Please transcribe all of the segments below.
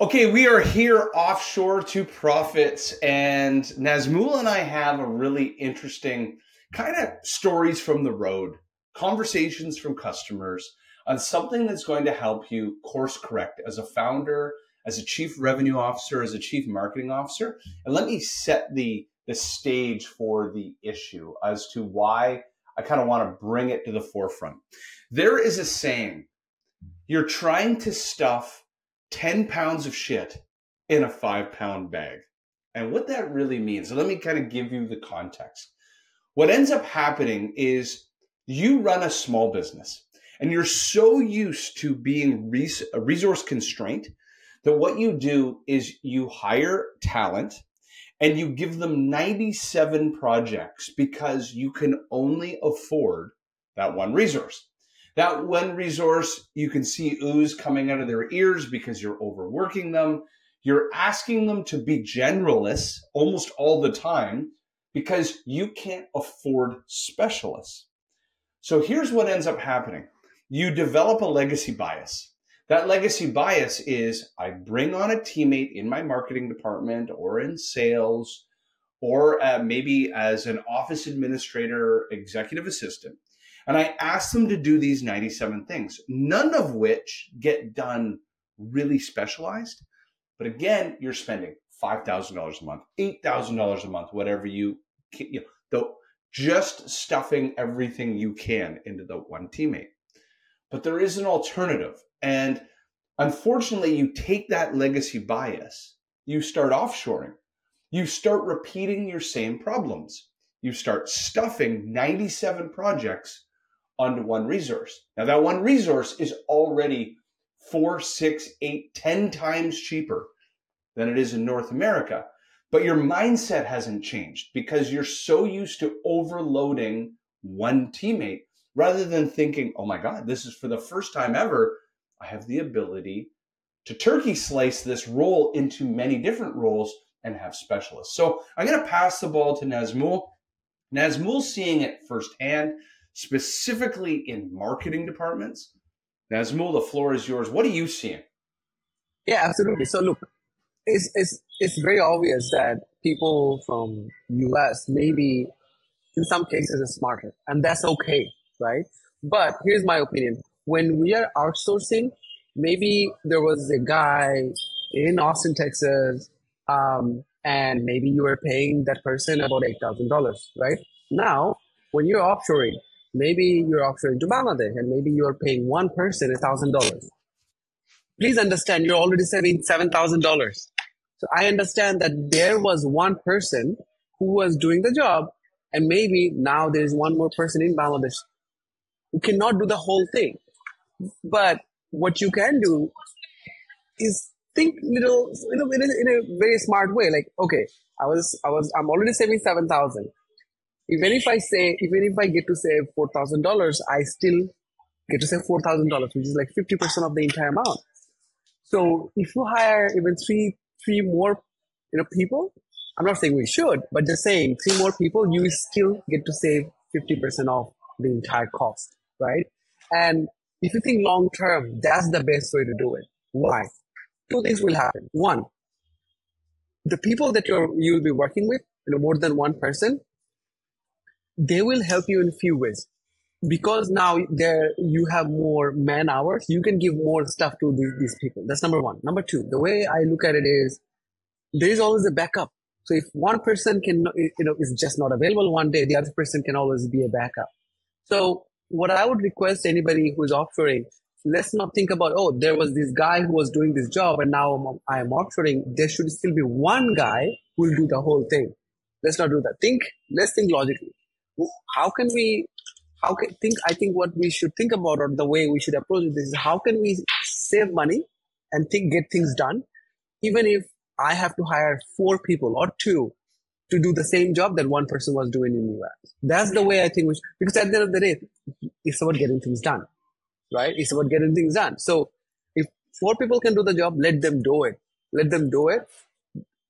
Okay, we are here offshore to profits, and Nazmul and I have a really interesting kind of stories from the road, conversations from customers on something that's going to help you course correct as a founder, as a chief revenue officer, as a chief marketing officer. And let me set the stage for the issue as to why I kind of want to bring it to the forefront. There is a saying, you're trying to stuff 10 pounds of shit in a 5-pound bag. And what that really means, so let me kind of give you the context. What ends up happening is you run a small business and you're so used to being resource constraint that what you do is you hire talent and you give them 97 projects because you can only afford that one resource. That one resource, you can see ooze coming out of their ears because you're overworking them. You're asking them to be generalists almost all the time because you can't afford specialists. So here's what ends up happening. You develop a legacy bias. That legacy bias is I bring on a teammate in my marketing department or in sales or maybe as an office administrator, executive assistant. And I asked them to do these 97 things, none of which get done really specialized. But again, you're spending $5,000 a month, $8,000 a month, whatever you can, just stuffing everything you can into the one teammate. But there is an alternative. And unfortunately, you take that legacy bias, you start offshoring, you start repeating your same problems. You start stuffing 97 projects onto one resource. Now that one resource is already 4, 6, 8, 10 times cheaper than it is in North America. But your mindset hasn't changed because you're so used to overloading one teammate rather than thinking, oh my God, this is for the first time ever, I have the ability to turkey slice this role into many different roles and have specialists. So I'm gonna pass the ball to Nazmul. Nazmul's seeing it firsthand, specifically in marketing departments. Nazmul, the floor is yours. What are you seeing? Yeah, absolutely. So look, it's very obvious that people from US maybe in some cases are smarter, and that's okay, right? But here's my opinion. When we are outsourcing, maybe there was a guy in Austin, Texas, and maybe you were paying that person about $8,000, right? Now, when you're offshoring, maybe you're offshoring to Bangladesh, and maybe you're paying one person $1,000. Please understand, you're already saving $7,000. So I understand that there was one person who was doing the job, and maybe now there's one more person in Bangladesh who cannot do the whole thing. But what you can do is think little in a very smart way. Like, okay, I'm already saving $7,000. Even if I get to save $4,000, I still get to save $4,000, which is like 50% of the entire amount. So if you hire even three more, people, I'm not saying we should, but just saying 3 more people, you still get to save 50% of the entire cost, right? And if you think long term, that's the best way to do it. Why? 2 things will happen. 1, the people that you'll be working with, more than one person, they will help you in a few ways, because now you have more man hours. You can give more stuff to these people. That's number 1. Number 2, the way I look at it is there is always a backup. So if one person is just not available one day, the other person can always be a backup. So what I would request anybody who is offshoring, let's not think about, oh, there was this guy who was doing this job and now I am offshoring. There should still be one guy who will do the whole thing. Let's not do that. Let's think logically. I think what we should think about, or the way we should approach this, is how can we save money and get things done, even if I have to hire 4 people or 2 to do the same job that one person was doing in the US. That's the way I think because at the end of the day, it's about getting things done, right? It's about getting things done. So if 4 people can do the job, let them do it.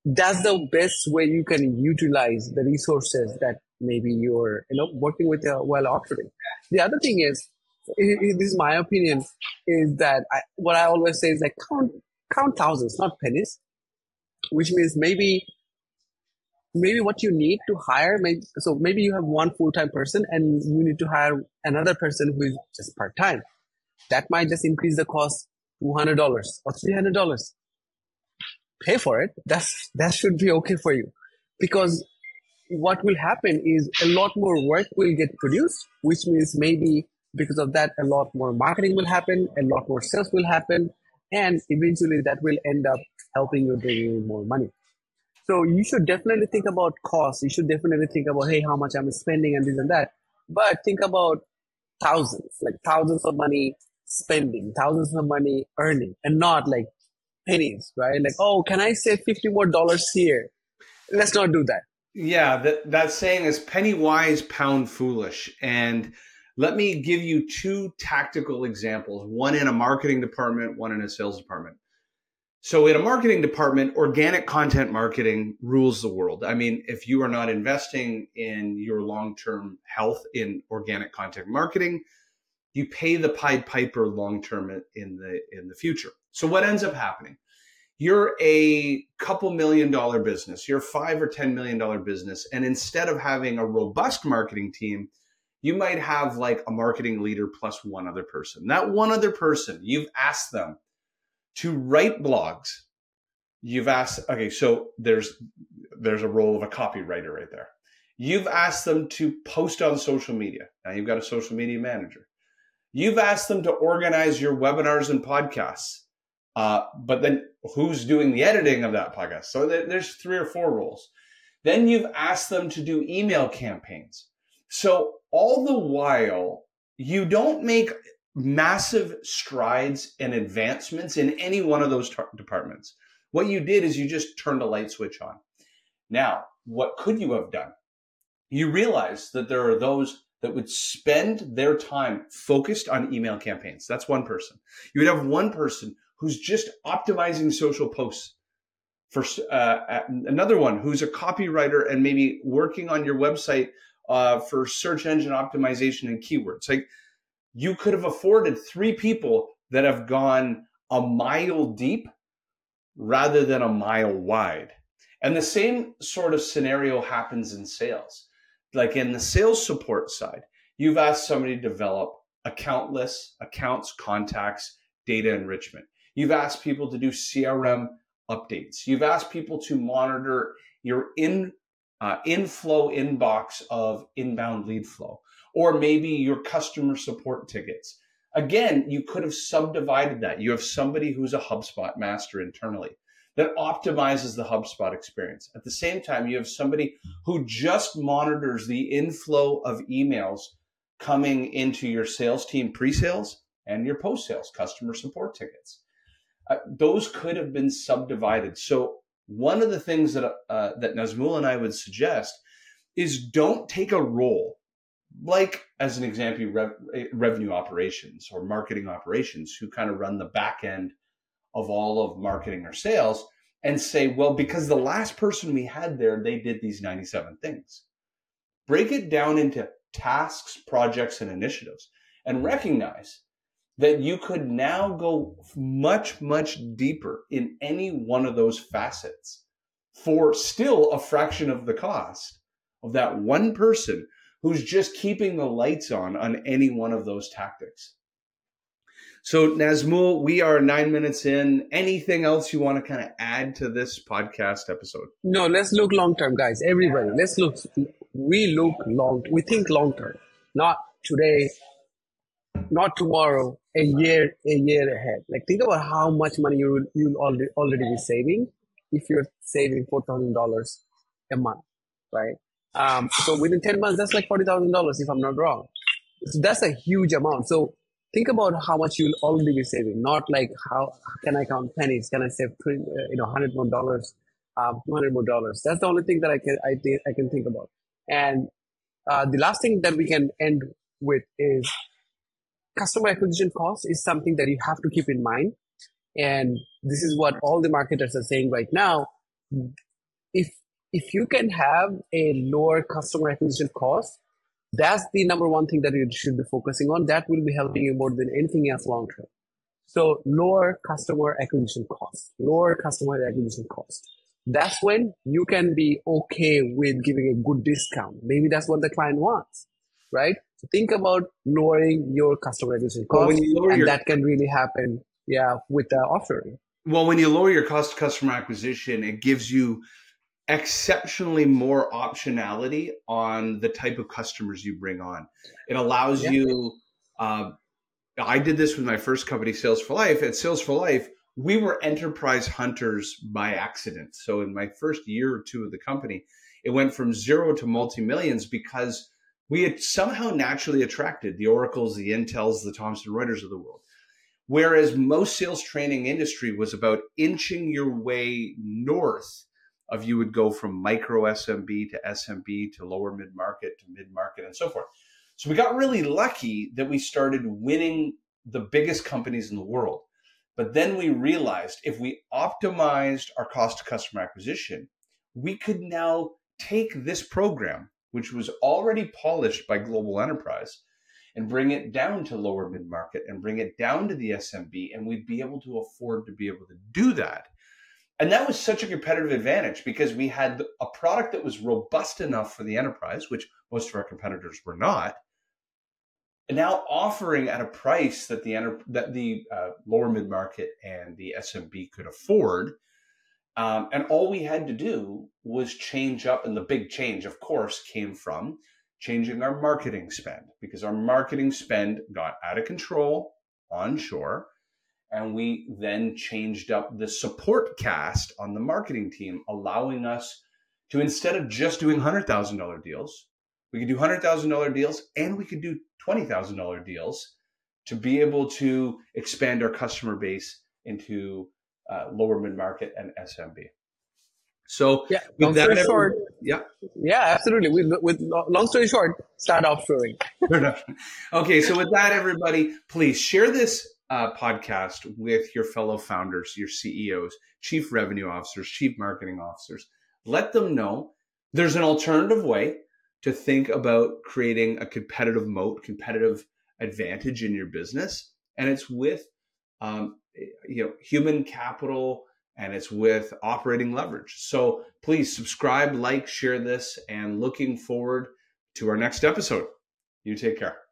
That's the best way you can utilize the resources that maybe you're, working with while offering. The other thing is, this is my opinion, is that what I always say is like, count count thousands, not pennies, which means maybe what you need to hire, maybe you have one full-time person and you need to hire another person who is just part-time. That might just increase the cost $200 or $300. Pay for it. That should be okay for you, because what will happen is a lot more work will get produced, which means maybe because of that, a lot more marketing will happen, a lot more sales will happen, and eventually that will end up helping you bring more money. So you should definitely think about costs. You should definitely think about, hey, how much I'm spending and this and that. But think about thousands, like thousands of money spending, thousands of money earning, and not like pennies, right? Like, oh, can I save $50 more here? Let's not do that. Yeah, that saying is penny wise, pound foolish. And let me give you two tactical examples, one in a marketing department, one in a sales department. So in a marketing department, organic content marketing rules the world. I mean, if you are not investing in your long-term health in organic content marketing, you pay the Pied Piper long-term in the future. So what ends up happening? You're a couple $1 million business, you're $5 or $10 million business. And instead of having a robust marketing team, you might have like a marketing leader plus one other person. That one other person, you've asked them to write blogs. You've asked, okay, so there's a role of a copywriter right there. You've asked them to post on social media. Now you've got a social media manager. You've asked them to organize your webinars and podcasts. But then who's doing the editing of that podcast? So there's 3 or 4 roles. Then you've asked them to do email campaigns. So all the while, you don't make massive strides and advancements in any one of those departments. What you did is you just turned a light switch on. Now, what could you have done? You realize that there are those that would spend their time focused on email campaigns. That's one person. You would have one person who's just optimizing social posts. For another one who's a copywriter and maybe working on your website for search engine optimization and keywords. Like, you could have afforded 3 people that have gone a mile deep rather than a mile wide. And the same sort of scenario happens in sales. Like in the sales support side, you've asked somebody to develop account lists, accounts, contacts, data enrichment. You've asked people to do CRM updates. You've asked people to monitor your inflow inbox of inbound lead flow, or maybe your customer support tickets. Again, you could have subdivided that. You have somebody who's a HubSpot master internally that optimizes the HubSpot experience. At the same time, you have somebody who just monitors the inflow of emails coming into your sales team pre-sales and your post-sales customer support tickets. Those could have been subdivided. So one of the things that Nazmul and I would suggest is don't take a role, like as an example, revenue operations or marketing operations, who kind of run the back end of all of marketing or sales, and say, well, because the last person we had there, they did these 97 things. Break it down into tasks, projects, and initiatives, and recognize that you could now go much, much deeper in any one of those facets for still a fraction of the cost of that one person who's just keeping the lights on any one of those tactics. So Nazmul, we are 9 minutes in. Anything else you want to kind of add to this podcast episode? No, let's look long-term, guys. Everybody, we think long-term, not today, not tomorrow, a year ahead. Like, think about how much money you'll already be saving if you're saving $4,000 a month, right? So within 10 months, that's like $40,000 if I'm not wrong. So that's a huge amount. So think about how much you'll already be saving, not like how can I count pennies? Can I save $100 more dollars, $200 more dollars? That's the only thing that I can think about. And the last thing that we can end with is customer acquisition cost is something that you have to keep in mind. And this is what all the marketers are saying right now. If you can have a lower customer acquisition cost, that's the number one thing that you should be focusing on. That will be helping you more than anything else long term. So lower customer acquisition costs, That's when you can be okay with giving a good discount. Maybe that's what the client wants, right? So think about lowering your customer acquisition costs, that can really happen, with the offering. Well, when you lower your cost of customer acquisition, it gives you exceptionally more optionality on the type of customers you bring on. It allows you, I did this with my first company, Sales for Life. At Sales for Life, we were enterprise hunters by accident. So in my first year or two of the company, it went from zero to multi-millions because we had somehow naturally attracted the Oracles, the Intels, the Thomson Reuters of the world. Whereas most sales training industry was about inching your way north of you would go from micro SMB to lower mid-market to mid-market and so forth. So we got really lucky that we started winning the biggest companies in the world. But then we realized if we optimized our cost of customer acquisition, we could now take this program, which was already polished by global enterprise, and bring it down to lower mid-market and bring it down to the SMB. And we'd be able to afford to be able to do that. And that was such a competitive advantage because we had a product that was robust enough for the enterprise, which most of our competitors were not. And now offering at a price that the lower mid-market and the SMB could afford. And all we had to do was change up. And the big change, of course, came from changing our marketing spend because our marketing spend got out of control onshore. And we then changed up the support cast on the marketing team, allowing us to, instead of just doing $100,000 deals, we could do $100,000 deals and we could do $20,000 deals to be able to expand our customer base into lower mid-market and SMB. So absolutely. With long story short, start offshoring. Fair enough. Okay, so with that, everybody, please share this podcast with your fellow founders, your CEOs, chief revenue officers, chief marketing officers. Let them know there's an alternative way to think about creating a competitive moat, competitive advantage in your business. And it's with human capital and it's with operating leverage. So please subscribe, like, share this, and looking forward to our next episode. You take care.